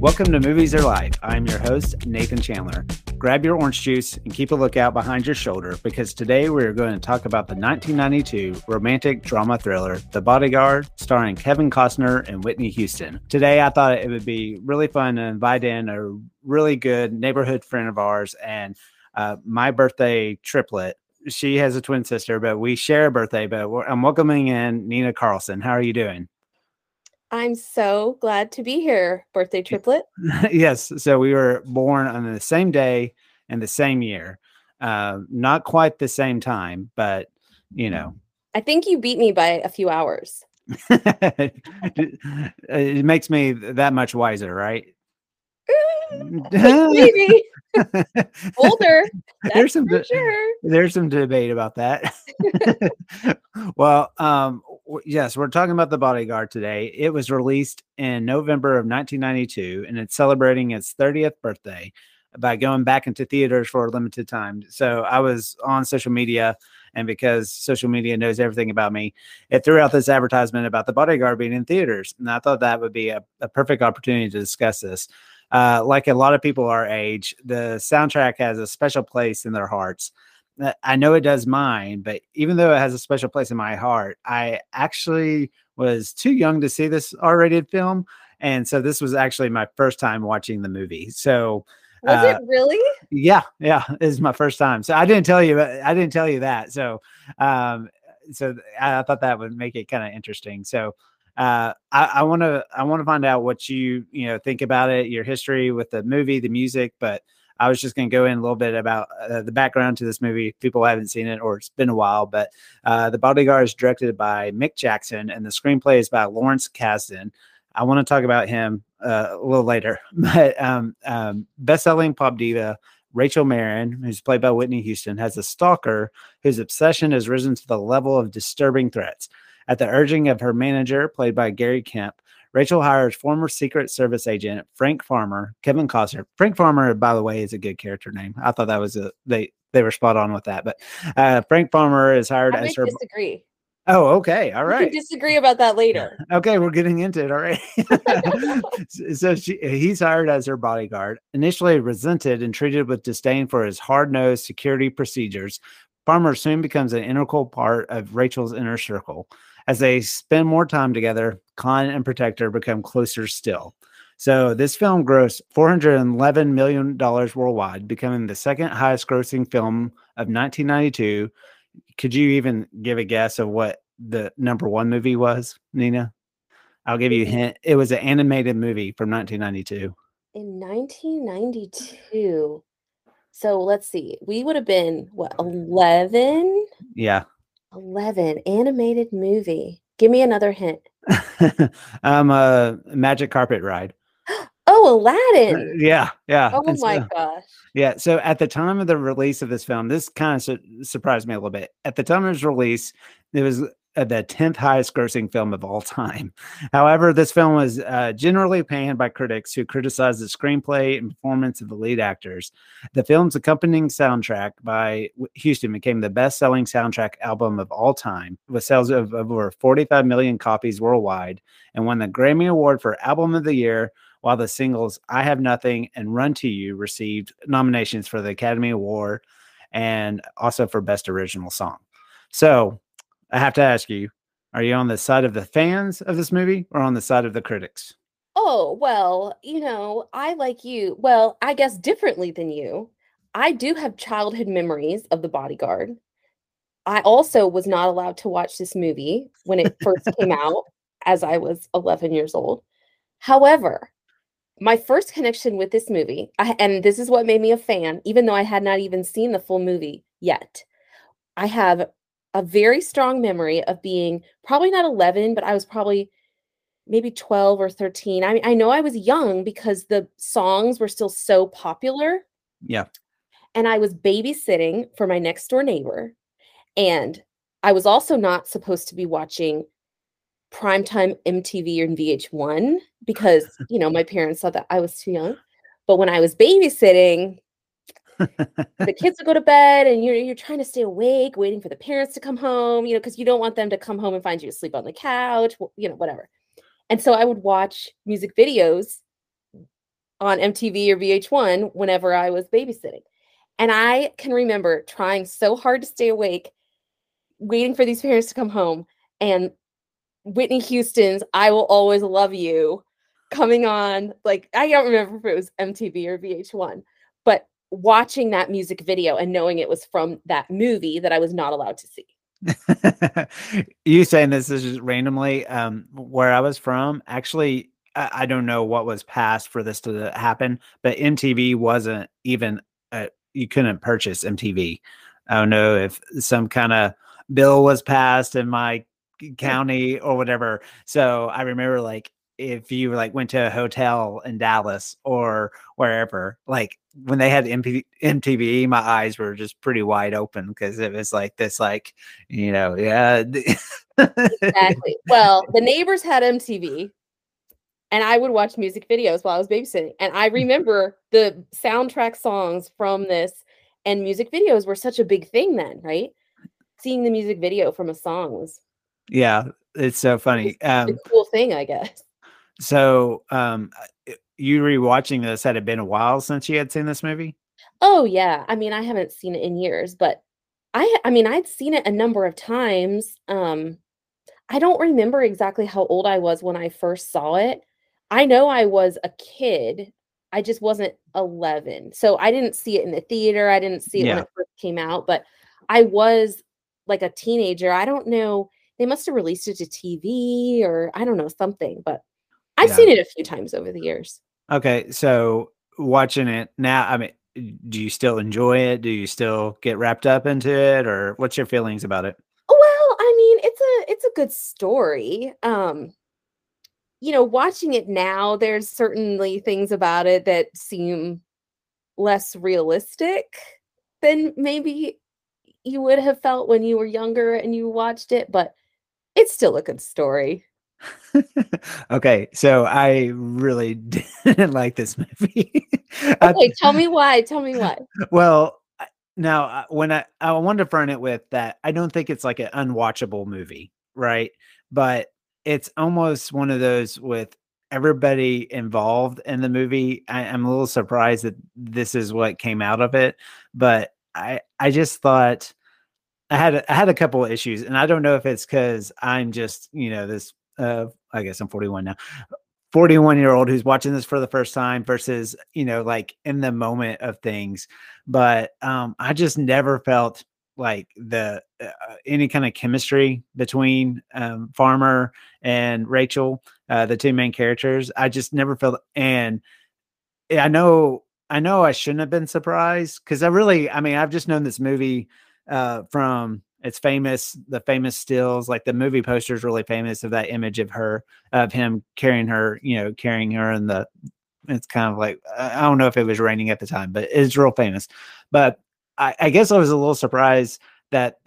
Welcome to Movies Are Life. I'm your host, Nathan Chandler. Grab your orange juice and keep a lookout behind your shoulder, because today we are going to talk about the 1992 romantic drama thriller, The Bodyguard, starring Kevin Costner and Whitney Houston. Today, I thought it would be really fun to invite in a really good neighborhood friend of ours and my birthday triplet. She has a twin sister, but we share a birthday, but I'm welcoming in Nina Carlson. How are you doing? I'm so glad to be here, birthday triplet. Yes, so we were born on the same day and the same year. Not quite the same time, but, you know. I think you beat me by a few hours. It makes me that much wiser, right? Maybe. Older. There's some debate about that. Well, yes, we're talking about The Bodyguard today. It was released in November of 1992, and it's celebrating its 30th birthday by going back into theaters for a limited time. So I was on social media, and because social media knows everything about me, it threw out this advertisement about The Bodyguard being in theaters. And I thought that would be a perfect opportunity to discuss this. Like a lot of people our age, the soundtrack has a special place in their hearts. I know it does mine, but even though it has a special place in my heart, I actually was too young to see this R-rated film. And so this was actually my first time watching the movie. So was it really? Yeah. It was my first time. So I didn't tell you that. So, I thought that would make it kind of interesting. So, I want to find out what you think about it, your history with the movie, the music, but I was just going to go in a little bit about the background to this movie. People haven't seen it, or it's been a while, but The Bodyguard is directed by Mick Jackson, and the screenplay is by Lawrence Kasdan. I want to talk about him a little later, but best-selling pop diva Rachel Marin, who's played by Whitney Houston, has a stalker whose obsession has risen to the level of disturbing threats. At the urging of her manager, played by Gary Kemp, Rachel hires former Secret Service agent Frank Farmer, Kevin Costner. Frank Farmer, by the way, is a good character name. I thought that was they were spot on with that. But Frank Farmer is hired as her. I disagree. Oh, okay. All right. We can disagree about that later. Okay, we're getting into it already. So he's hired as her bodyguard. Initially resented and treated with disdain for his hard-nosed security procedures, Farmer soon becomes an integral part of Rachel's inner circle. As they spend more time together, Con and Protector become closer still. So this film grossed $411 million worldwide, becoming the second highest grossing film of 1992. Could you even give a guess of what the number one movie was, Nina? I'll give you a hint. It was an animated movie from 1992. In 1992. So let's see. We would have been, what, 11? Yeah. 11 animated movie. Give me another hint. Magic Carpet Ride. Oh, Aladdin. Yeah. Oh, and my gosh. Yeah. So at the time of the release of this film, this kind of surprised me a little bit. At the time of its release, it was the 10th highest grossing film of all time. However, this film was generally panned by critics who criticized the screenplay and performance of the lead actors. The film's accompanying soundtrack by Houston became the best-selling soundtrack album of all time, with sales of over 45 million copies worldwide, and won the Grammy Award for Album of the Year, while the singles I Have Nothing and Run to You received nominations for the Academy Award and also for Best Original Song. So I have to ask you, are you on the side of the fans of this movie or on the side of the critics? Oh, well, I like you. Well, I guess differently than you. I do have childhood memories of The Bodyguard. I also was not allowed to watch this movie when it first came out, as I was 11 years old. However, my first connection with this movie, and this is what made me a fan, even though I had not even seen the full movie yet, I have a very strong memory of being probably not 11, but I was probably maybe 12 or 13. I mean, I know I was young because the songs were still so popular. Yeah. And I was babysitting for my next door neighbor. And I was also not supposed to be watching primetime MTV and VH1 because, my parents thought that I was too young. But when I was babysitting, the kids would go to bed and you're trying to stay awake, waiting for the parents to come home, because you don't want them to come home and find you asleep on the couch, whatever. And so I would watch music videos on MTV or VH1 whenever I was babysitting. And I can remember trying so hard to stay awake, waiting for these parents to come home, and Whitney Houston's I Will Always Love You coming on. Like, I don't remember if it was MTV or VH1, but watching that music video and knowing it was from that movie that I was not allowed to see. You saying this is just randomly, where I was from, actually, I don't know what was passed for this to happen, but MTV wasn't even, you couldn't purchase MTV. I don't know if some kind of bill was passed in my county or whatever. So I remember, like, if you like went to a hotel in Dallas or wherever, like when they had MTV, my eyes were just pretty wide open because it was like this, like, you know, yeah. Exactly. Well, the neighbors had MTV and I would watch music videos while I was babysitting. And I remember the soundtrack songs from this, and music videos were such a big thing then, right? Seeing the music video from a song was. Yeah. It's so funny. It's a cool thing, I guess. So, you rewatching this, had it been a while since you had seen this movie? Oh yeah. I mean, I haven't seen it in years, but I mean, I'd seen it a number of times. I don't remember exactly how old I was when I first saw it. I know I was a kid. I just wasn't 11. So I didn't see it in the theater. I didn't see it when it first came out, but I was like a teenager. I don't know. They must've released it to TV or I don't know, something, but I've seen it a few times over the years. Okay. So watching it now, I mean, do you still enjoy it? Do you still get wrapped up into it, or what's your feelings about it? Well, I mean, it's a good story. You know, watching it now, there's certainly things about it that seem less realistic than maybe you would have felt when you were younger and you watched it, but it's still a good story. Okay. So I really didn't like this movie. Okay, tell me why. Tell me why. Well, now when I want to front it with that, I don't think it's like an unwatchable movie, right? But it's almost one of those with everybody involved in the movie. I'm a little surprised that this is what came out of it, but I just thought I had a couple of issues, and I don't know if it's because I'm just, you know, this, I guess I'm 41 now, 41-year-old who's watching this for the first time versus, you know, like in the moment of things. But I just never felt like the any kind of chemistry between Farmer and Rachel, the two main characters. I just never felt, and I know I shouldn't have been surprised because I've just known this movie from its famous stills, like the movie poster is really famous of that image of him carrying her in the, it's kind of like, I don't know if it was raining at the time, but it's real famous. But I guess I was a little surprised that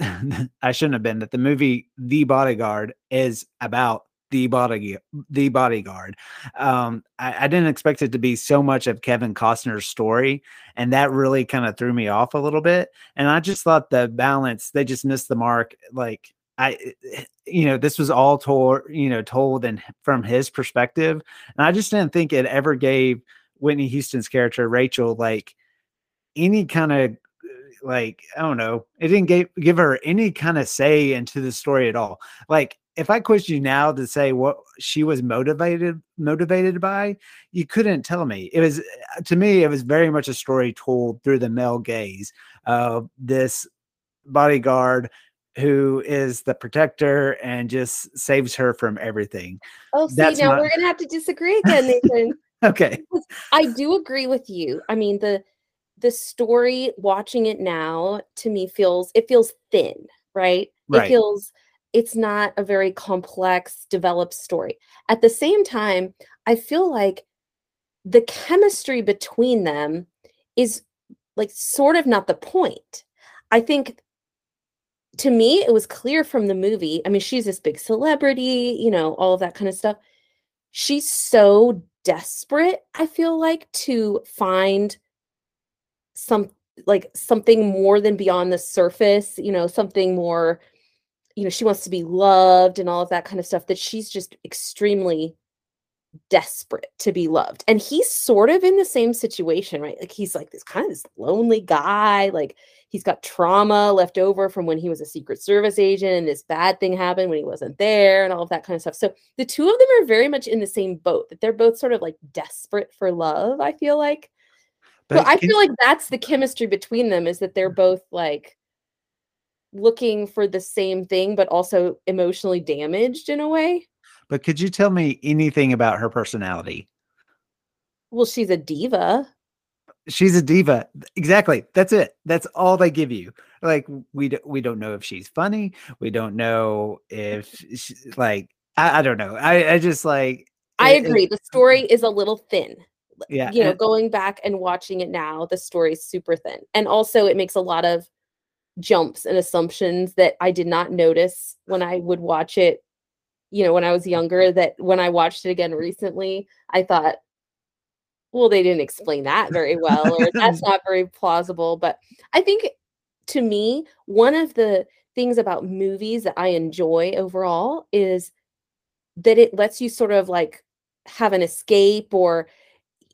I shouldn't have been, that the movie The Bodyguard is about The Bodyguard. I didn't expect it to be so much of Kevin Costner's story, and that really kind of threw me off a little bit. And I just thought the balance, they just missed the mark. Like, this was all told and from his perspective. And I just didn't think it ever gave Whitney Houston's character, Rachel, like any kind of, like, I don't know, it didn't give her any kind of say into the story at all. Like, if I quiz you now to say what she was motivated by, you couldn't tell me. It was, to me, it was very much a story told through the male gaze of this bodyguard who is the protector and just saves her from everything. Oh, see, we're going to have to disagree again, Nathan. Okay. I do agree with you. I mean, the story, watching it now, to me feels thin, right? Right. It's not a very complex, developed story. At the same time, I feel like the chemistry between them is like sort of not the point. I think, to me, it was clear from the movie. I mean, she's this big celebrity, you know, all of that kind of stuff. She's so desperate, I feel like, to find something more than beyond the surface, you know, something more. You know, she wants to be loved and all of that kind of stuff, that she's just extremely desperate to be loved. And he's sort of in the same situation, right? Like he's like this kind of this lonely guy. Like he's got trauma left over from when he was a Secret Service agent and this bad thing happened when he wasn't there and all of that kind of stuff. So the two of them are very much in the same boat, that they're both sort of like desperate for love, I feel like. But I feel like that's the chemistry between them, is that they're both like looking for the same thing, but also emotionally damaged in a way. But could you tell me anything about her personality? Well, she's a diva. She's a diva. Exactly. That's it. That's all they give you. Like, we don't know if she's funny. We don't know if she, like, I don't know. I just like. I agree. The story is a little thin. Yeah. You know, going back and watching it now, the story is super thin. And also it makes a lot of jumps and assumptions that I did not notice when I would watch it. You know, when I was younger, that when I watched it again recently, I thought, well, they didn't explain that very well, or that's not very plausible. But I think, to me, one of the things about movies that I enjoy overall is that it lets you sort of like have an escape, or,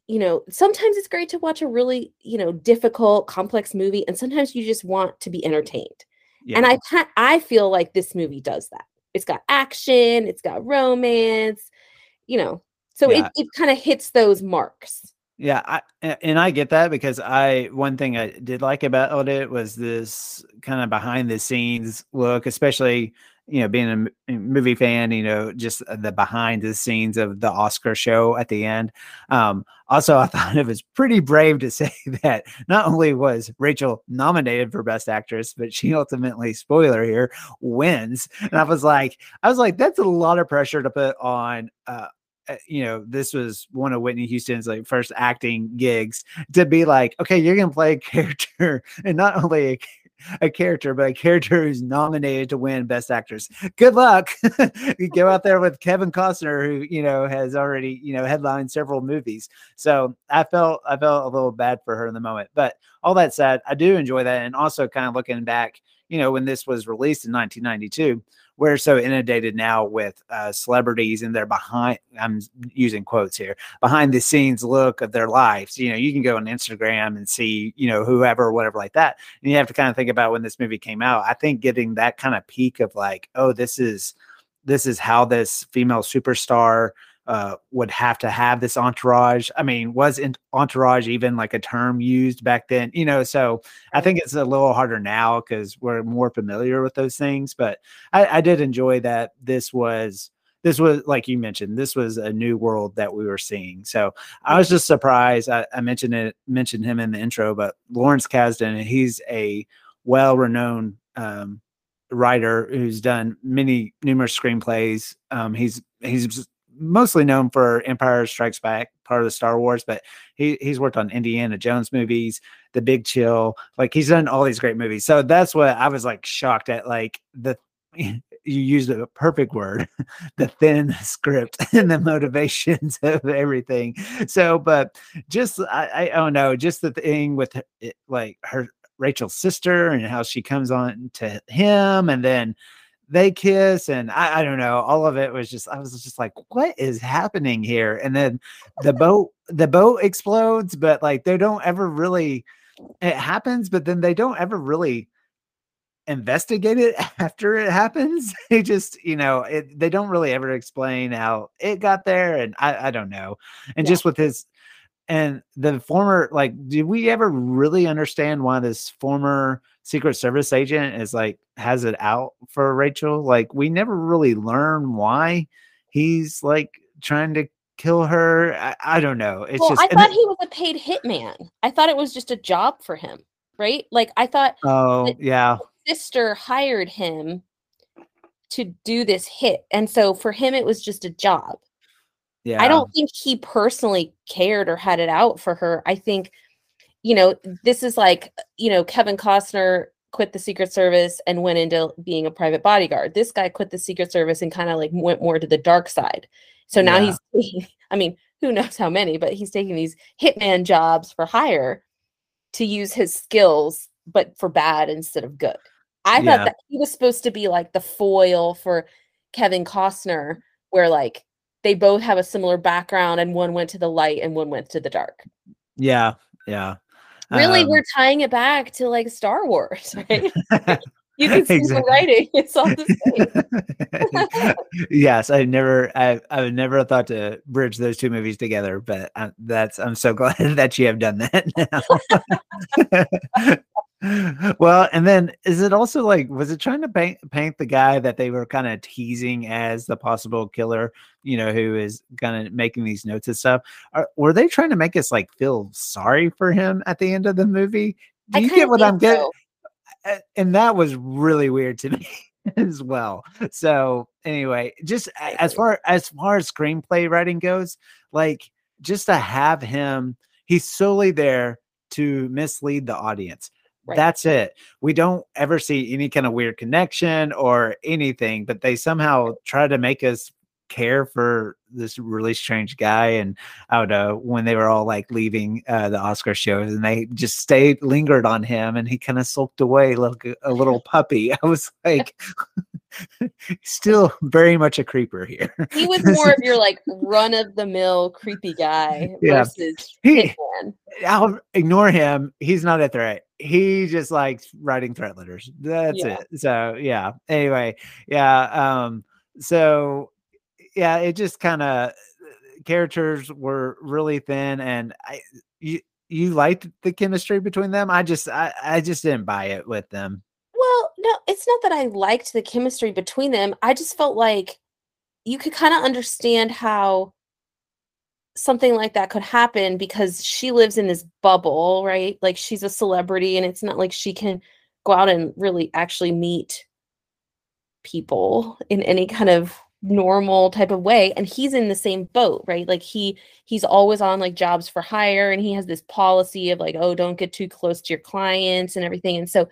you know, sometimes it's great to watch a really, you know, difficult, complex movie, and sometimes you just want to be entertained. Yeah. And I feel like this movie does that. It's got action, it's got romance, you know, so yeah. it kind of hits those marks. Yeah. I get that, because one thing I did like about it was this kind of behind the scenes look, especially, you know, being a movie fan, you know, just the behind the scenes of the Oscar show at the end. Also, I thought it was pretty brave to say that not only was Rachel nominated for Best Actress, but she ultimately, spoiler here, wins. And I was like, that's a lot of pressure to put on, you know, this was one of Whitney Houston's like first acting gigs, to be like, okay, you're going to play a character, and not only a character who's nominated to win Best Actress. Good luck. You go out there with Kevin Costner, who, you know, has already, you know, headlined several movies. So I felt a little bad for her in the moment, but all that said, I do enjoy that. And also kind of looking back, you know, when this was released in 1992, we're so inundated now with celebrities and their behind, I'm using quotes here, behind the scenes look of their lives. You know, you can go on Instagram and see, you know, whoever, whatever like that. And you have to kind of think about when this movie came out. I think getting that kind of peek of like, oh, this is how this female superstar would have to have this entourage. I mean, wasn't entourage even like a term used back then? You know, so I think it's a little harder now because we're more familiar with those things. But I did enjoy that this was, like you mentioned, this was a new world that we were seeing. So I was just surprised. I mentioned him in the intro, but Lawrence Kasdan, he's a well-renowned writer who's done numerous screenplays. He's mostly known for Empire Strikes Back, part of the Star Wars, but he's worked on Indiana Jones movies, The Big Chill. Like, he's done all these great movies. So that's what I was like shocked at. Like, you used the perfect word, the thin script and the motivations of everything. So, but just, I don't know, just the thing with her Rachel's sister and how she comes on to him, and then they kiss, and I don't know, all of it was just, I was just like, what is happening here? And then the boat explodes, but like they don't ever really, it happens, but then they don't ever really investigate it after it happens. They just, you know, they don't really ever explain how it got there. And I don't know. And yeah. Just with his, and the former, like, did we ever really understand why this former Secret Service agent is like, has it out for Rachel? Like, we never really learn why he's like trying to kill her. I don't know. It's well, just, I thought he was a paid hitman. I thought it was just a job for him, right? Like, I thought, oh yeah, his sister hired him to do this hit, and so for him it was just a job. Yeah. I don't think he personally cared or had it out for her. I think, you know, this is like, you know, Kevin Costner quit the Secret Service and went into being a private bodyguard. This guy quit the Secret Service and kind of like went more to the dark side. So now he's, I mean, who knows how many, but he's taking these hitman jobs for hire to use his skills, but for bad instead of good. I thought that he was supposed to be like the foil for Kevin Costner, where like, they both have a similar background, and one went to the light and one went to the dark. Yeah. Yeah. Really, we're tying it back to like Star Wars, right? You can see exactly. The writing. It's all the same. Yes. I would never have thought to bridge those two movies together, but I'm so glad that you have done that now. Well, and then is it also like, was it trying to paint the guy that they were kind of teasing as the possible killer, you know, who is kind of making these notes and stuff? Were they trying to make us like feel sorry for him at the end of the movie? Do you get what I'm getting? So. And that was really weird to me as well. So anyway, just as far as screenplay writing goes, like just to have him, he's solely there to mislead the audience. Right. That's it. We don't ever see any kind of weird connection or anything, but they somehow try to make us care for this really strange guy. And I don't know, when they were all like leaving the Oscar shows and they just lingered on him and he kind of sulked away like a little puppy. I was like, still very much a creeper here. He was more of your like run of the mill creepy guy versus Hitman. I'll ignore him. He's not a threat. He just likes writing threat letters. That's it. So yeah. Anyway. Yeah. So yeah, it just kind of, characters were really thin, and you liked the chemistry between them. I just didn't buy it with them. Well, no, it's not that I liked the chemistry between them. I just felt like you could kind of understand how something like that could happen, because she lives in this bubble, right? Like she's a celebrity and it's not like she can go out and really actually meet people in any kind of normal type of way. And he's in the same boat, right? Like he's always on like jobs for hire, and he has this policy of like, oh, don't get too close to your clients and everything. And so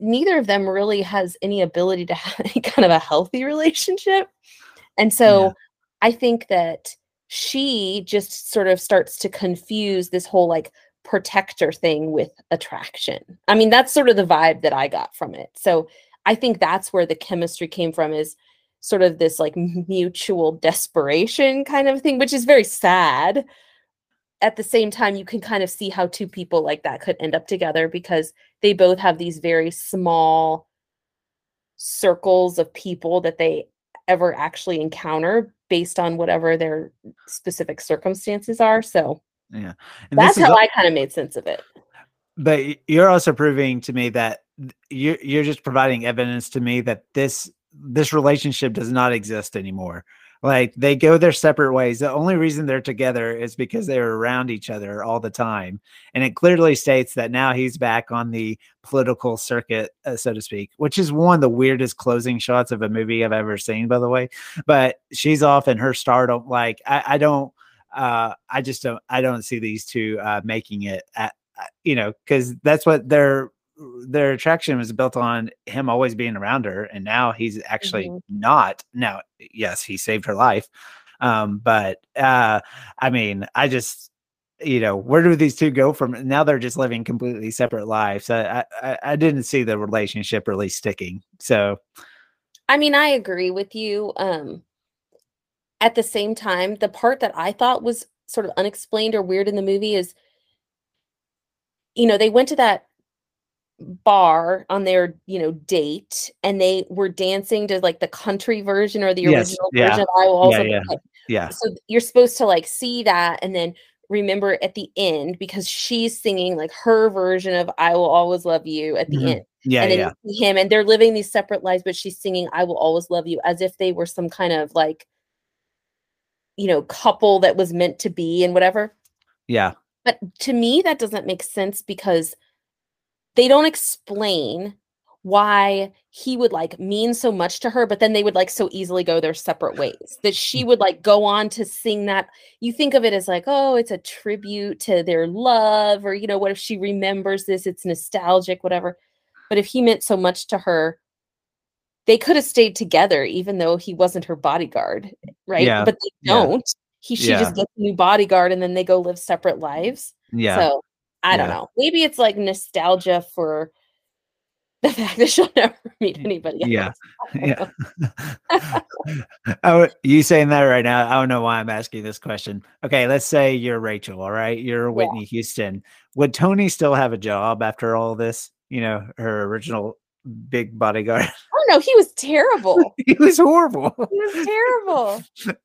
neither of them really has any ability to have any kind of a healthy relationship. And so I think that she just sort of starts to confuse this whole like protector thing with attraction. I mean, that's sort of the vibe that I got from it. So I think that's where the chemistry came from, is sort of this like mutual desperation kind of thing, which is very sad. At the same time, you can kind of see how two people like that could end up together, because they both have these very small circles of people that they ever actually encounter based on whatever their specific circumstances are. So yeah, and that's how I kind of made sense of it. But you're also proving to me that you're just providing evidence to me that this relationship does not exist anymore. Like they go their separate ways. The only reason they're together is because they're around each other all the time. And it clearly states that now he's back on the political circuit, so to speak, which is one of the weirdest closing shots of a movie I've ever seen, by the way. But she's off in her stardom. Like I don't see these two making it at, you know, because that's what their attraction was built on, him always being around her. And now he's actually not. Now, yes, he saved her life. But I mean, I just, you know, where do these two go from? Now they're just living completely separate lives. I didn't see the relationship really sticking. So, I mean, I agree with you. At the same time, the part that I thought was sort of unexplained or weird in the movie is, you know, they went to that bar on their, you know, date, and they were dancing to like the country version or the original version of I Will Always Love You. Yeah. So you're supposed to like see that and then remember at the end, because she's singing like her version of I Will Always Love You at the end. Yeah. And then you see him, and they're living these separate lives, but she's singing I Will Always Love You as if they were some kind of like, you know, couple that was meant to be and whatever. Yeah. But to me, that doesn't make sense, because they don't explain why he would like mean so much to her, but then they would like so easily go their separate ways, that she would like go on to sing that. You think of it as like, oh, it's a tribute to their love, or, you know, what if she remembers this? It's nostalgic, whatever. But if he meant so much to her, they could have stayed together, even though he wasn't her bodyguard, right? Yeah. But they don't. She just gets a new bodyguard, and then they go live separate lives. Yeah. So I don't know. Maybe it's like nostalgia for the fact that she'll never meet anybody else. Yeah. Yeah. Oh, you saying that right now, I don't know why I'm asking this question. Okay, let's say you're Rachel, all right? You're Whitney Houston. Would Tony still have a job after all this? You know, her original big bodyguard. Oh no, he was terrible. He was horrible. He was terrible.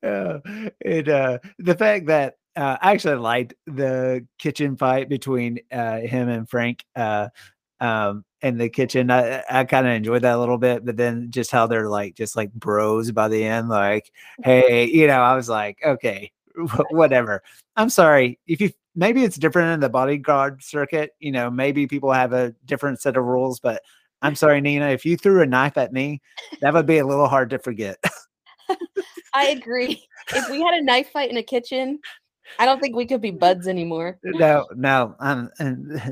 The fact that I actually liked the kitchen fight between him and Frank in the kitchen. I kind of enjoyed that a little bit, but then just how they're like just like bros by the end, like, hey, you know, I was like, okay, whatever. I'm sorry if you. Maybe it's different in the bodyguard circuit. You know, maybe people have a different set of rules, but I'm sorry, Nina, if you threw a knife at me, that would be a little hard to forget. I agree. If we had a knife fight in a kitchen, I don't think we could be buds anymore. No. And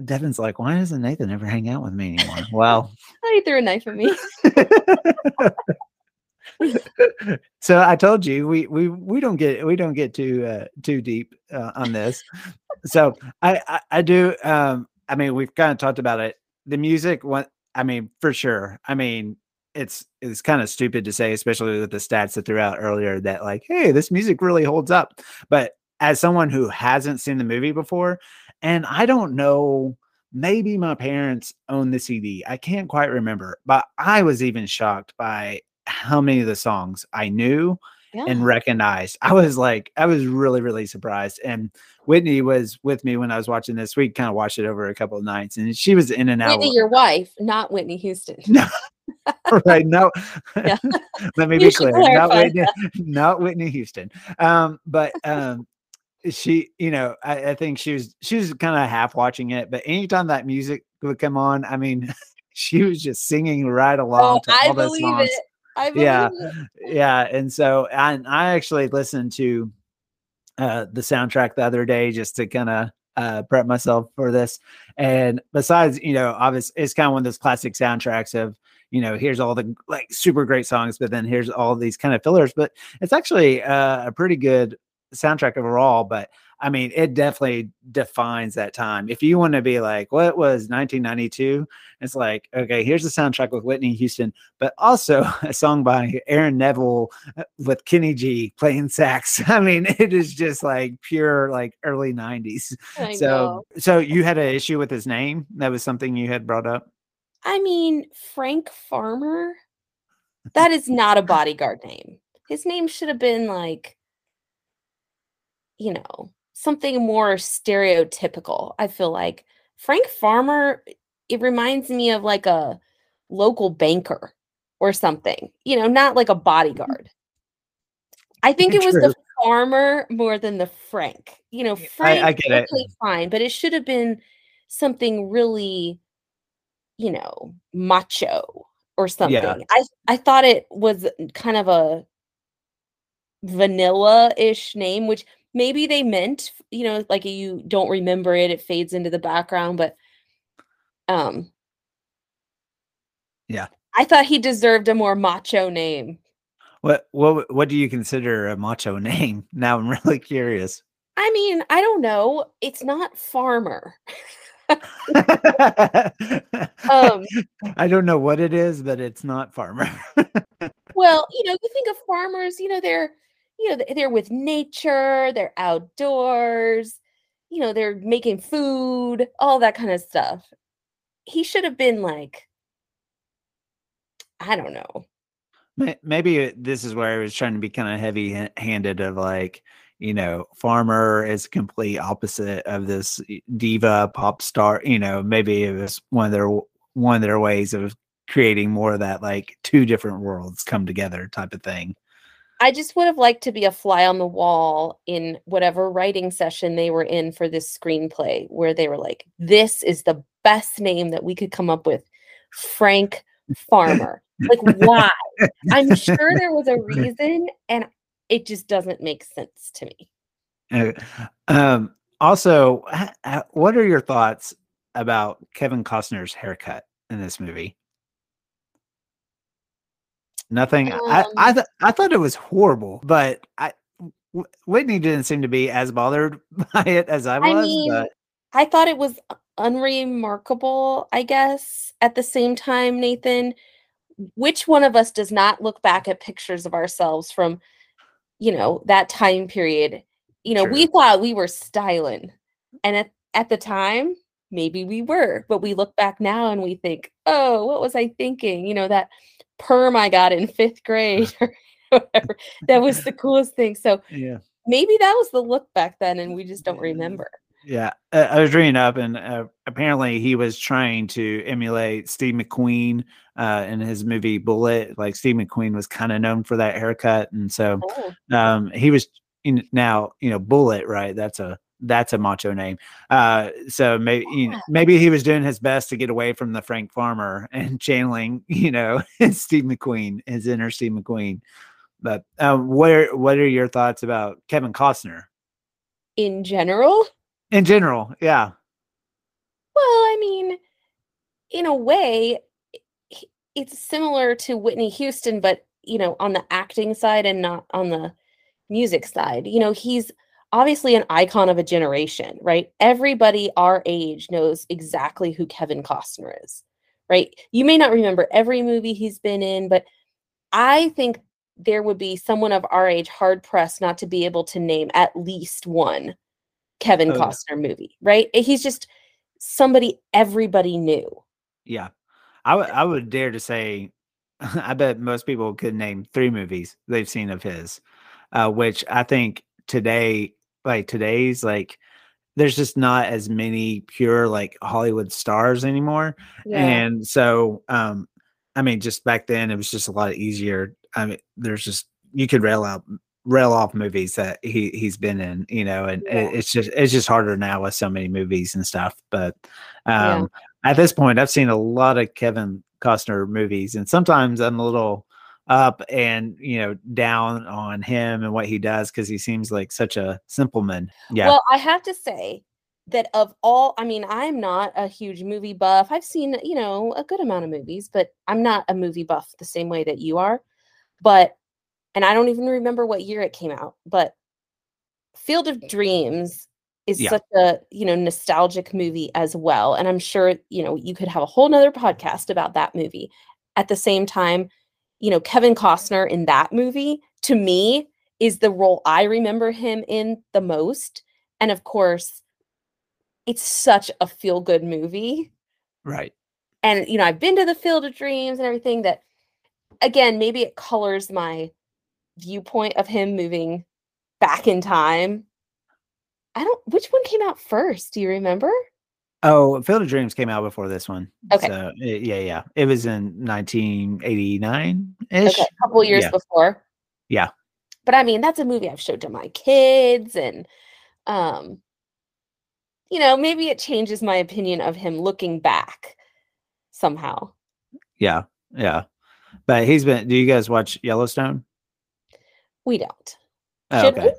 Devin's like, why doesn't Nathan ever hang out with me anymore? Well, he threw a knife at me. So I told you we don't get too deep on this. So I do. I mean, we've kind of talked about it. The music one. I mean, for sure. I mean, it's kind of stupid to say, especially with the stats that threw out earlier, that like, hey, this music really holds up. But as someone who hasn't seen the movie before, and I don't know, maybe my parents owned the CD. I can't quite remember, but I was even shocked by how many of the songs I knew and recognized. I was really, really surprised. And Whitney was with me when I was watching this. We kind of watched it over a couple of nights, and she was in and out. Whitney, your wife, not Whitney Houston. No. Right. No. Yeah. Let me be clear. Not Whitney Houston. But she, you know, I think she was kind of half watching it, but anytime that music would come on, I mean, she was just singing right along to all those songs. I believe it. And so I actually listened to the soundtrack the other day just to kind of prep myself for this. And besides, you know, obviously it's kind of one of those classic soundtracks of, you know, here's all the like super great songs, but then here's all these kind of fillers. But it's actually a pretty good soundtrack overall. But I mean, it definitely defines that time. If you want to be like, what was 1992? It's like, okay, here's the soundtrack with Whitney Houston, but also a song by Aaron Neville with Kenny G playing sax. I mean, it is just like pure, like early 90s. So you had an issue with his name. That was something you had brought up. I mean, Frank Farmer, that is not a bodyguard name. His name should have been like, you know, something more stereotypical. I feel like Frank Farmer, it reminds me of like a local banker or something, you know, not like a bodyguard. I think it was the Farmer more than the Frank. You know, Frank, I get it. Fine, but it should have been something really, you know, macho or something. Yeah. I thought it was kind of a vanilla-ish name, which maybe they meant, you know, like you don't remember it, it fades into the background, but yeah. I thought he deserved a more macho name. What do you consider a macho name? Now I'm really curious. I mean, I don't know. It's not Farmer. I don't know what it is, but it's not Farmer. Well, you know, you think of farmers, you know, they're with nature, they're outdoors, you know, they're making food, all that kind of stuff. He should have been like, I don't know. Maybe this is where I was trying to be kind of heavy handed of like, you know, Farmer is complete opposite of this diva pop star, you know, maybe it was one of their ways of creating more of that, like two different worlds come together type of thing. I just would have liked to be a fly on the wall in whatever writing session they were in for this screenplay where they were like, this is the best name that we could come up with. Frank Farmer. Like, why? I'm sure there was a reason, and it just doesn't make sense to me. Also, what are your thoughts about Kevin Costner's haircut in this movie? Nothing. I thought it was horrible, but Whitney didn't seem to be as bothered by it as I was. I mean, I thought it was unremarkable, I guess. At the same time, Nathan, which one of us does not look back at pictures of ourselves from, you know, that time period? You know, sure. We thought we were styling. And at the time, maybe we were. But we look back now and we think, oh, what was I thinking? You know, that perm I got in 5th grade or whatever. That was the coolest thing. So yeah, maybe that was the look back then and we just don't remember. Yeah, I was reading up, and apparently he was trying to emulate Steve McQueen in his movie Bullet. Like, Steve McQueen was kind of known for that haircut, and so he was now, you know, Bullet, right? That's a macho name. So maybe maybe he was doing his best to get away from the Frank Farmer and channeling, you know, Steve McQueen, his inner Steve McQueen. But what are your thoughts about Kevin Costner in general? In general, yeah. Well, I mean, in a way, it's similar to Whitney Houston, but, you know, on the acting side and not on the music side. You know, he's obviously an icon of a generation, right? Everybody our age knows exactly who Kevin Costner is, right? You may not remember every movie he's been in, but I think there would be someone of our age hard-pressed not to be able to name at least one Kevin Costner movie, right? He's just somebody everybody knew. Yeah. I would dare to say, I bet most people could name 3 movies they've seen of his, which I think today's there's just not as many pure like Hollywood stars anymore. Yeah. And so, I mean, just back then it was just a lot easier. I mean, there's just, you could rail off movies that he's been in, you know, and yeah, it's just harder now with so many movies and stuff. But at this point, I've seen a lot of Kevin Costner movies, and sometimes I'm a little up and, you know, down on him and what he does, because he seems like such a simple man. Yeah. Well, I have to say that I'm not a huge movie buff. I've seen, you know, a good amount of movies, but I'm not a movie buff the same way that you are. And I don't even remember what year it came out, but Field of Dreams is such a, you know, nostalgic movie as well. And I'm sure, you know, you could have a whole nother podcast about that movie. At the same time, you know, Kevin Costner in that movie, to me, is the role I remember him in the most. And of course, it's such a feel-good movie. Right. And, you know, I've been to the Field of Dreams and everything that, again, maybe it colors my viewpoint of him moving back in time. Which one came out first? Do you remember? Oh, Field of Dreams came out before this one. Okay. So, yeah. It was in 1989-ish. Okay, a couple years before. Yeah. But I mean, that's a movie I've showed to my kids, and, you know, maybe it changes my opinion of him looking back somehow. Yeah. Yeah. But do you guys watch Yellowstone? We don't. Should we?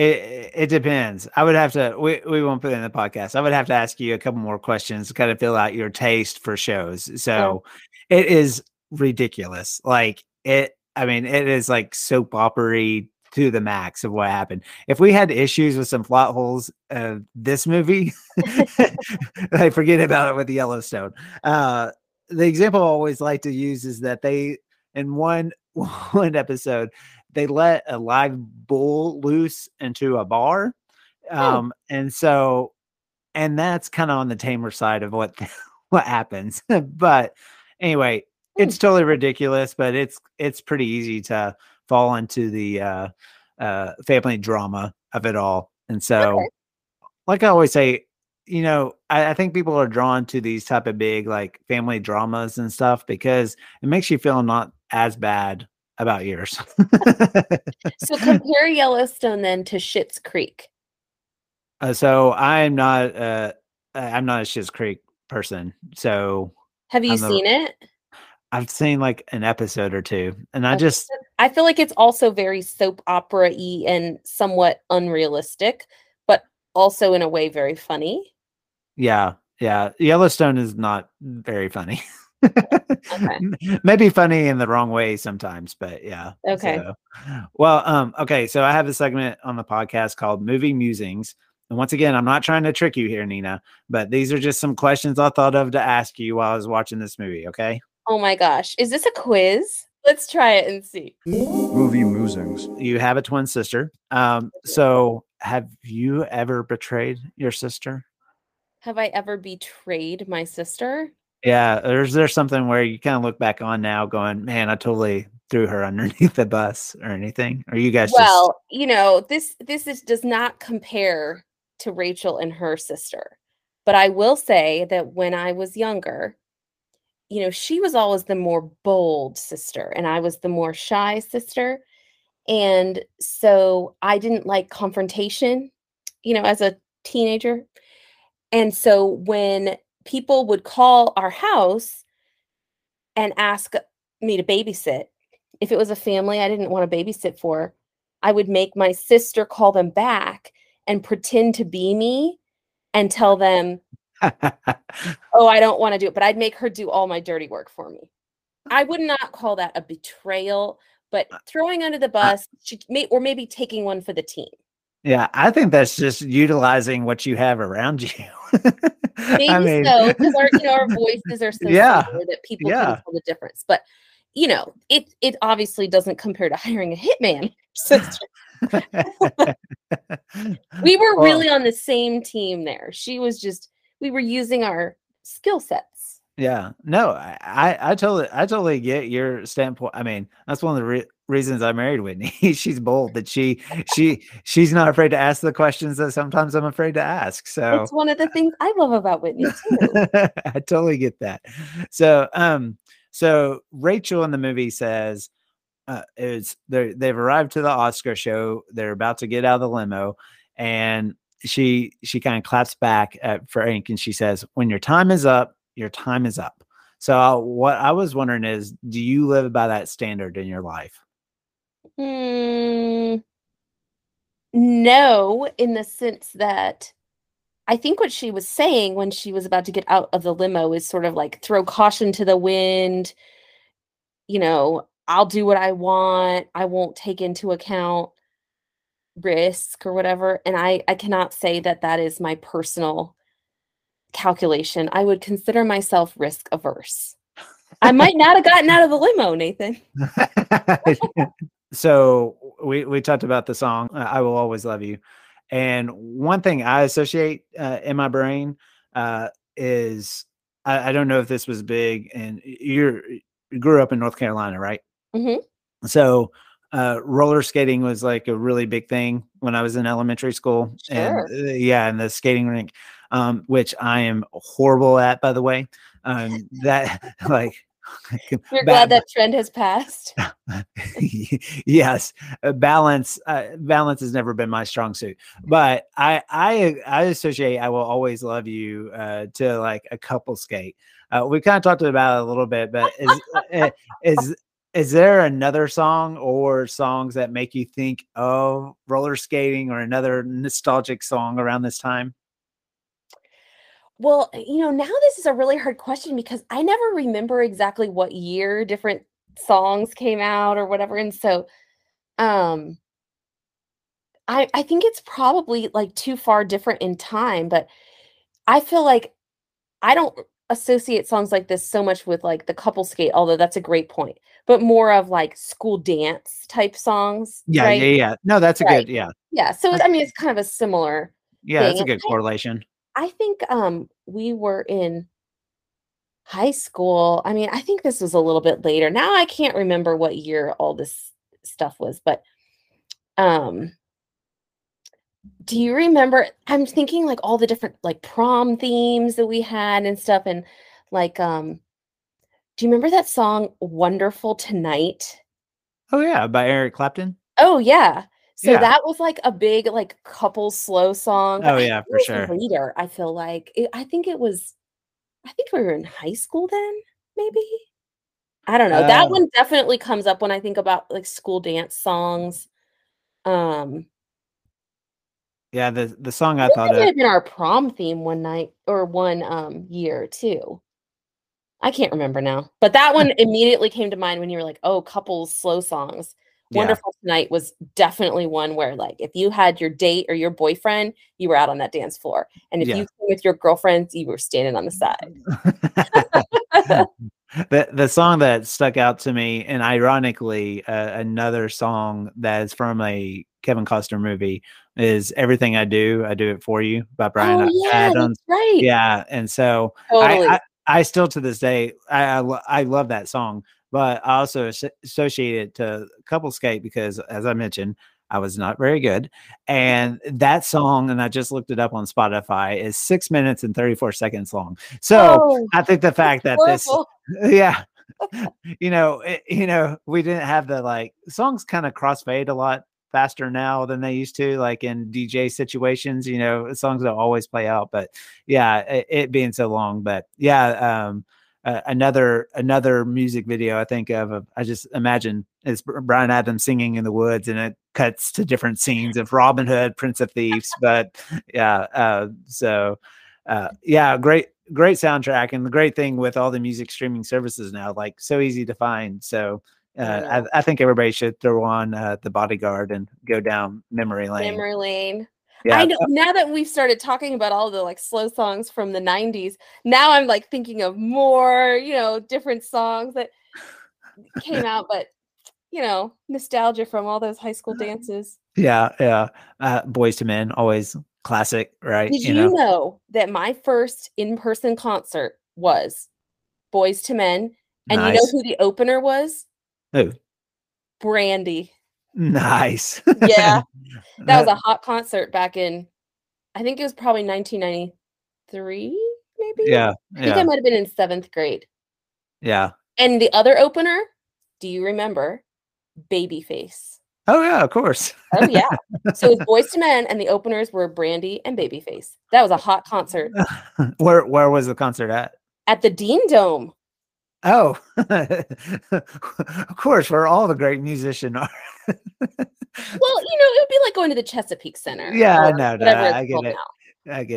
It depends. I would have to, we won't put it in the podcast. I would have to ask you a couple more questions to kind of fill out your taste for shows. So It is ridiculous. Like it is like soap opery to the max of what happened. If we had issues with some plot holes of this movie, I forget about it with the Yellowstone. The example I always like to use is that in one episode, they let a live bull loose into a bar. And that's kind of on the tamer side of what happens. But anyway, it's totally ridiculous, but it's pretty easy to fall into the family drama of it all. And so, like I always say, you know, I think people are drawn to these type of big, like, family dramas and stuff because it makes you feel not as bad about yours. So compare Yellowstone then to Schitt's Creek. So I'm not a Schitt's Creek person. So have you seen it? I've seen like an episode or two, and I feel like it's also very soap opera-y and somewhat unrealistic, but also in a way very funny. Yeah. Yellowstone is not very funny. Okay. Maybe funny in the wrong way sometimes, but yeah. Okay. So, well, okay. So I have a segment on the podcast called Movie Musings, And once again, I'm not trying to trick you here, Nina, but these are just some questions I thought of to ask you while I was watching this movie, okay? Oh my gosh. Is this a quiz? Let's try it and see. Movie musings. You have a twin sister. So have you ever betrayed your sister? Have I ever betrayed my sister? Yeah. There's something where you kind of look back on now going, man, I totally threw her underneath the bus or anything? Or you guys Well, you know, this does not compare to Rachel and her sister. But I will say that when I was younger, you know, she was always the more bold sister and I was the more shy sister. And so I didn't like confrontation, you know, as a teenager. And so when people would call our house and ask me to babysit, if it was a family I didn't want to babysit for, I would make my sister call them back and pretend to be me and tell them, oh, I don't want to do it. But I'd make her do all my dirty work for me. I would not call that a betrayal, but throwing under the bus or maybe taking one for the team. Yeah, I think that's just utilizing what you have around you. Maybe I mean, so, because our voices are so similar that people can tell the difference. But you know, it obviously doesn't compare to hiring a hitman sister. We were really on the same team there. She was just, we were using our skill sets. Yeah, no, I totally get your standpoint. I mean, that's one of the reasons I married Whitney. She's bold, that she's not afraid to ask the questions that sometimes I'm afraid to ask. So it's one of the things I love about Whitney too. I totally get that. So, so Rachel in the movie says, they've arrived to the Oscar show. They're about to get out of the limo. And she kind of claps back at Frank and she says, when your time is up, your time is up. So what I was wondering is, do you live by that standard in your life? No, in the sense that I think what she was saying when she was about to get out of the limo is sort of like throw caution to the wind. You know, I'll do what I want. I won't take into account risk or whatever. And I cannot say that that is my personal calculation. I would consider myself risk averse. I might not have gotten out of the limo, Nathan. So we talked about the song, I Will Always Love You. And one thing I associate in my brain is, I don't know if this was big, and you grew up in North Carolina, right? Mm-hmm. So roller skating was like a really big thing when I was in elementary school. Sure. And and the skating rink, which I am horrible at, by the way. That like... You're glad that trend has passed. Yes, balance has never been my strong suit. But I associate I Will Always Love You to like a couple skate. We kind of talked about it a little bit, but is there another song or songs that make you think of roller skating or another nostalgic song around this time? Well, you know, now this is a really hard question because I never remember exactly what year different songs came out or whatever. And so I think it's probably like too far different in time, but I feel like I don't associate songs like this so much with like the couple skate, although that's a great point, but more of like school dance type songs. Yeah, right? Yeah. No, that's right. A good. Yeah. So, I mean, it's kind of a similar thing. That's a good correlation. I think we were in high school. I mean, I think this was a little bit later. Now I can't remember what year all this stuff was, but do you remember? I'm thinking like all the different like prom themes that we had and stuff. And like, do you remember that song Wonderful Tonight? Oh, yeah. By Eric Clapton. Oh, yeah. So that was like a big, like couple slow song. Oh yeah, for sure. Later, I feel like I think we were in high school then, maybe. I don't know. That one definitely comes up when I think about like school dance songs. Yeah, the song I thought of might have been our prom theme one night or one year too. I can't remember now, but that one immediately came to mind when you were like, "Oh, couples slow songs." Wonderful Tonight was definitely one where, like, if you had your date or your boyfriend, you were out on that dance floor. And if you came with your girlfriends, you were standing on the side. The song that stuck out to me, and ironically, another song that is from a Kevin Costner movie, is Everything I Do It For You by Brian Adams. That's right. Yeah. And so I still to this day, I love that song, but I also associate it to Coupleskate because, as I mentioned, I was not very good. And that song, and I just looked it up on Spotify, is 6 minutes and 34 seconds long. So I think the fact that this, we didn't have the, like, songs kind of crossfade a lot faster now than they used to, like in DJ situations, you know, songs don't always play out, but it being so long, but another music video I think of, I just imagine, is Bryan Adams singing in the woods, and it cuts to different scenes of Robin Hood, Prince of Thieves. But great soundtrack. And the great thing with all the music streaming services now, like, so easy to find. So I think everybody should throw on The Bodyguard and go down memory lane. Yeah. I know, now that we've started talking about all the, like, slow songs from the 90s, now I'm, like, thinking of more, you know, different songs that came out, but, you know, nostalgia from all those high school dances. Yeah, yeah. Boyz II Men, always classic, right? Did you know that my first in-person concert was Boyz II Men? And you know who the opener was? Who? Brandy. Nice. Yeah. That was a hot concert back in, I think it was probably 1993, maybe? Yeah. I think I might have been in 7th grade. Yeah. And the other opener, do you remember? Babyface. Oh, yeah, of course. Oh, yeah. So it was Boyz II Men, and the openers were Brandy and Babyface. That was a hot concert. Where was the concert at? At the Dean Dome. Oh, of course, where all the great musicians are. Well, you know, it would be like going to the Chesapeake Center. Yeah, I get it.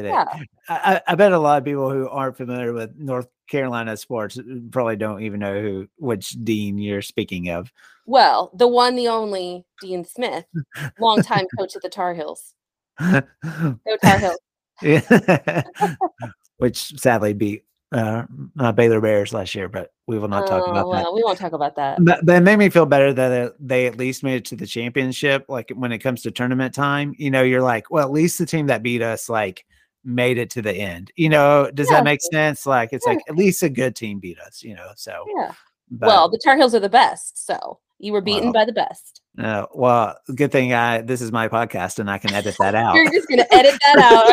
Yeah. I bet a lot of people who aren't familiar with North Carolina sports probably don't even know which Dean you're speaking of. Well, the one, the only Dean Smith, longtime coach of the Tar Heels. Go Tar Heels. Yeah. Which sadly beat Baylor Bears last year, but we will not talk about that. We won't talk about that. But it made me feel better that they at least made it to the championship. Like, when it comes to tournament time, you know, you're like, well, at least the team that beat us, like, made it to the end. You know, does that make sense? Like, it's like, at least a good team beat us, you know, so. Yeah. But, well, the Tar Heels are the best, so you were beaten by the best. Well, good thing this is my podcast and I can edit that out. You're just going to edit that out,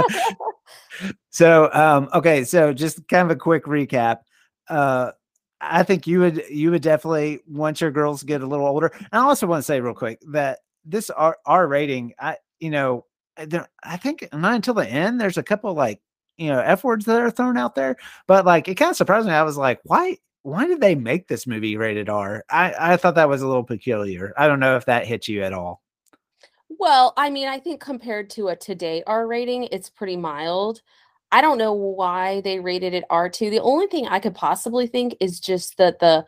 aren't you? So, okay. So just kind of a quick recap. I think you would definitely, once your girls get a little older. And I also want to say real quick that this R rating, I think not until the end, there's a couple, like, you know, F words that are thrown out there, but, like, it kind of surprised me. I was like, why did they make this movie rated R? I thought that was a little peculiar. I don't know if that hit you at all. Well, I mean, I think compared to a today R rating, it's pretty mild. I don't know why they rated it R2. The only thing I could possibly think is just that the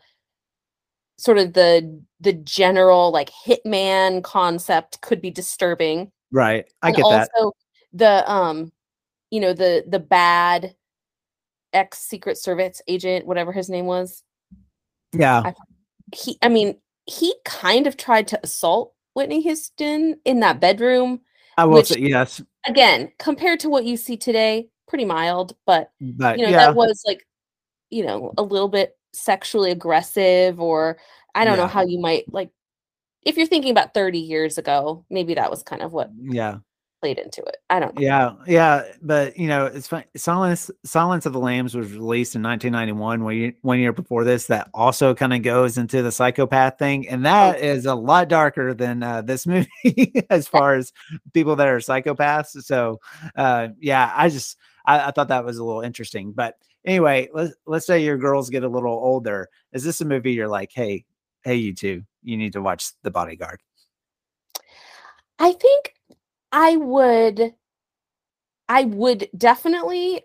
sort of the general, like, hitman concept could be disturbing. Right. I get that. Also the, you know, the bad ex-Secret Service agent, whatever his name was. Yeah. He kind of tried to assault Whitney Houston in that bedroom. I will say, yes. Again, compared to what you see today, pretty mild, but you know, that was, like, you know, a little bit sexually aggressive, or I don't know how you might, like, if you're thinking about 30 years ago, maybe that was kind of what played into it. I don't know. Yeah. But, you know, it's funny. Silence of the Lambs was released in 1991, one year before this, that also kind of goes into the psychopath thing. And that is a lot darker than this movie as far as people that are psychopaths. So, I thought that was a little interesting. But anyway, let's say your girls get a little older. Is this a movie you're like, hey, you two, you need to watch The Bodyguard? I think I would definitely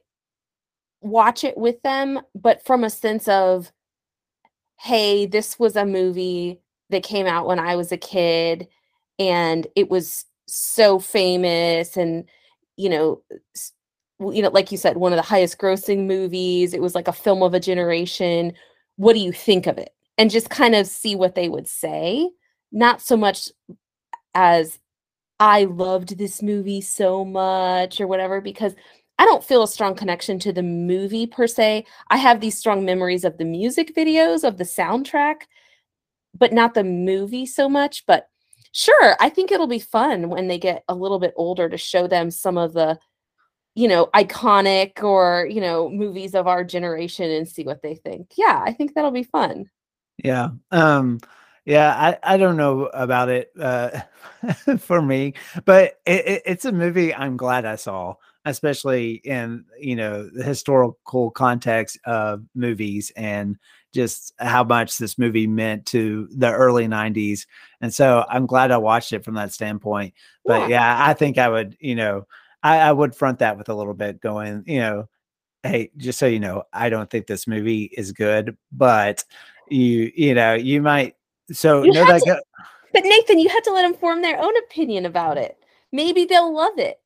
watch it with them, but from a sense of, hey, this was a movie that came out when I was a kid, and it was so famous, and you know, like you said, one of the highest grossing movies. It was like a film of a generation. What do you think of it? And just kind of see what they would say. Not so much as I loved this movie so much or whatever, because I don't feel a strong connection to the movie per se. I have these strong memories of the music videos, of the soundtrack, but not the movie so much. But sure, I think it'll be fun when they get a little bit older to show them some of the, you know, iconic or, you know, movies of our generation and see what they think. Yeah, I think that'll be fun. Yeah. I don't know about it for me, but it's a movie I'm glad I saw, especially in, you know, the historical context of movies and just how much this movie meant to the early 90s. And so I'm glad I watched it from that standpoint. But yeah I think I would, you know, I would front that with a little bit going, you know, hey, just so you know, I don't think this movie is good, but you know, you might. So you know but Nathan, you have to let them form their own opinion about it. Maybe they'll love it.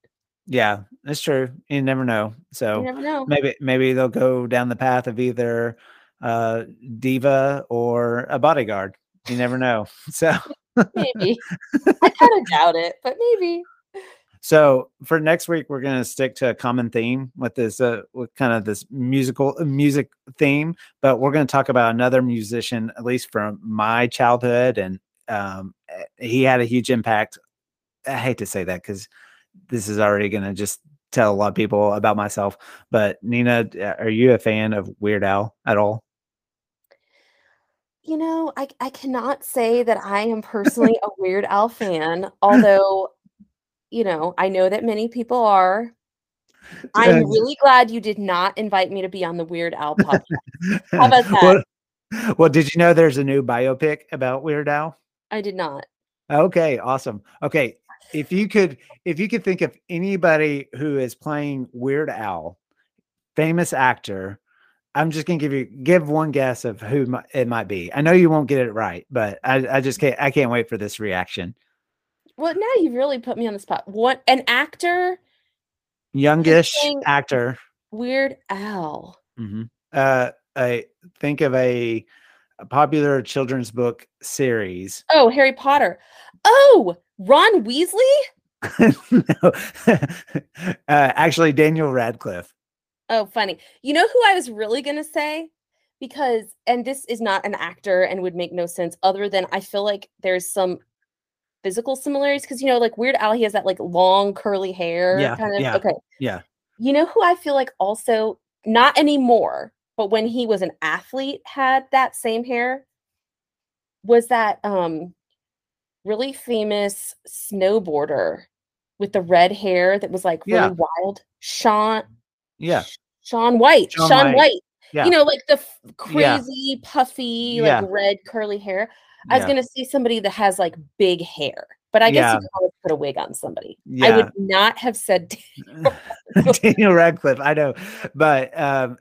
Yeah, that's true. You never know. So you never know. Maybe they'll go down the path of either diva or a bodyguard. You never know. So maybe. I kind of doubt it, but maybe. So for next week, we're going to stick to a common theme with this, with kind of this music theme, but we're going to talk about another musician, at least from my childhood. And he had a huge impact. I hate to say that because this is already going to just tell a lot of people about myself, but Nina, are you a fan of Weird Al at all? You know, I cannot say that I am personally a Weird Al fan, although you know, I know that many people are. I'm really glad you did not invite me to be on the Weird Al podcast. How about that? Well, did you know there's a new biopic about Weird Al? I did not. Okay, awesome. Okay, if you could think of anybody who is playing Weird Al, famous actor, I'm just gonna give one guess of who it might be. I know you won't get it right, but I just can't. I can't wait for this reaction. Well, now you've really put me on the spot. What, an actor? Youngish actor. Weird Al. Mm-hmm. I think of a popular children's book series. Oh, Harry Potter. Oh, Ron Weasley? No. Actually, Daniel Radcliffe. Oh, funny. You know who I was really going to say? Because, and this is not an actor and would make no sense other than I feel like there's some physical similarities, because you know, like Weird Al, he has that like long curly hair, kind of. Yeah, okay, yeah. You know who I feel like also, not anymore, but when he was an athlete, had that same hair, was that really famous snowboarder with the red hair that was like really wild, Shaun White. Yeah. You know, like the crazy puffy, like red curly hair. I was going to say somebody that has like big hair, but I guess you can always put a wig on somebody. Yeah. I would not have said Daniel Radcliffe. I know, but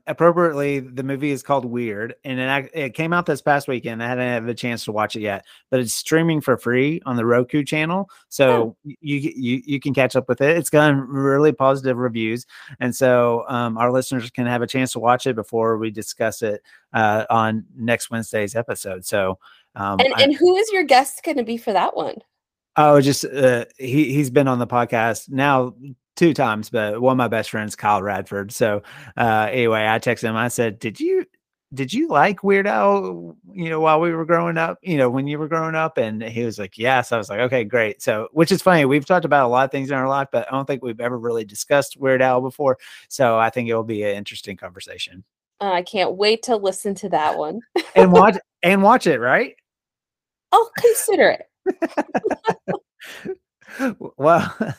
appropriately, the movie is called Weird, and it came out this past weekend. I hadn't had a chance to watch it yet, but it's streaming for free on the Roku channel, so you can catch up with it. It's gotten really positive reviews, and so our listeners can have a chance to watch it before we discuss it on next Wednesday's episode. So. And who is your guest going to be for that one? Oh, just he's been on the podcast now 2 times, but one of my best friends, Kyle Radford. So anyway, I texted him. I said, "Did you like Weird Al? You know, while we were growing up, you know, when you were growing up?" And he was like, "Yes." I was like, "Okay, great." So, which is funny. We've talked about a lot of things in our life, but I don't think we've ever really discussed Weird Al before. So I think it will be an interesting conversation. I can't wait to listen to that one. And watch it, right? I'll consider it. Well,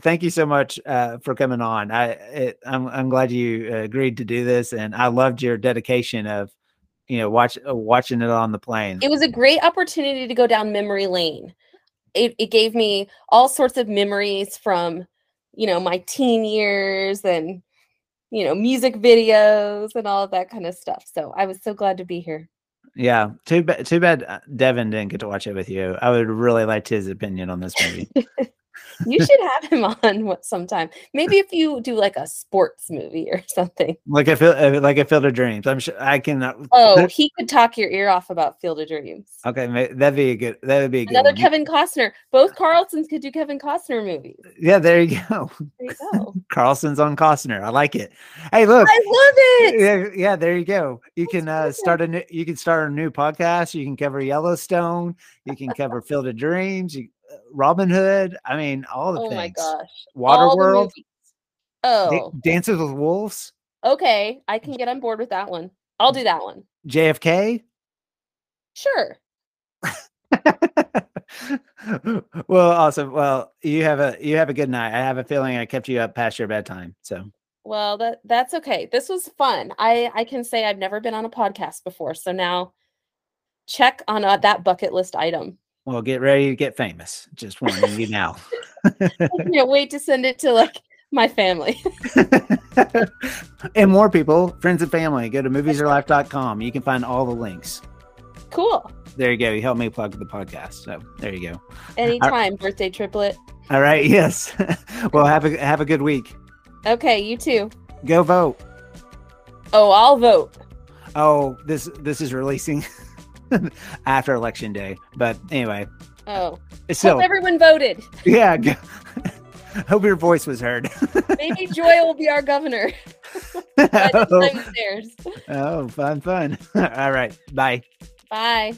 thank you so much for coming on. I'm glad you agreed to do this, and I loved your dedication of, you know, watching it on the plane. It was a great opportunity to go down memory lane. It gave me all sorts of memories from, you know, my teen years and, you know, music videos and all of that kind of stuff. So I was so glad to be here. Yeah, too bad Devin didn't get to watch it with you. I would really like his opinion on this movie. You should have him on sometime. Maybe if you do like a sports movie or something. Like a Field of Dreams. I'm sure I can. Oh, he could talk your ear off about Field of Dreams. Okay, that'd be a good one. Kevin Costner. Both Carlsons could do Kevin Costner movies. Yeah, there you go. Carlson's on Costner. I like it. Hey, look. I love it. Yeah, there you go. You can start a new podcast. You can cover Yellowstone. You can cover Field of Dreams. Robin Hood. I mean, all the things. Oh my gosh. Waterworld. Oh. Dances with Wolves. Okay. I can get on board with that one. I'll do that one. JFK? Sure. Well, awesome. Well, you have a good night. I have a feeling I kept you up past your bedtime. So. Well, that's okay. This was fun. I can say I've never been on a podcast before. So now check on that bucket list item. Well, get ready to get famous. Just warning you now. I can't wait to send it to like my family. And more people, friends and family, go to moviesyourlife.com. You can find all the links. Cool. There you go. You helped me plug the podcast. So there you go. Anytime, birthday triplet. All right. Yes. Well, have a good week. Okay. You too. Go vote. Oh, I'll vote. Oh, this is releasing after election day, but anyway. Oh, so hope everyone voted. Yeah, hope your voice was heard. Maybe Joy will be our governor. Oh, fun. All right, bye.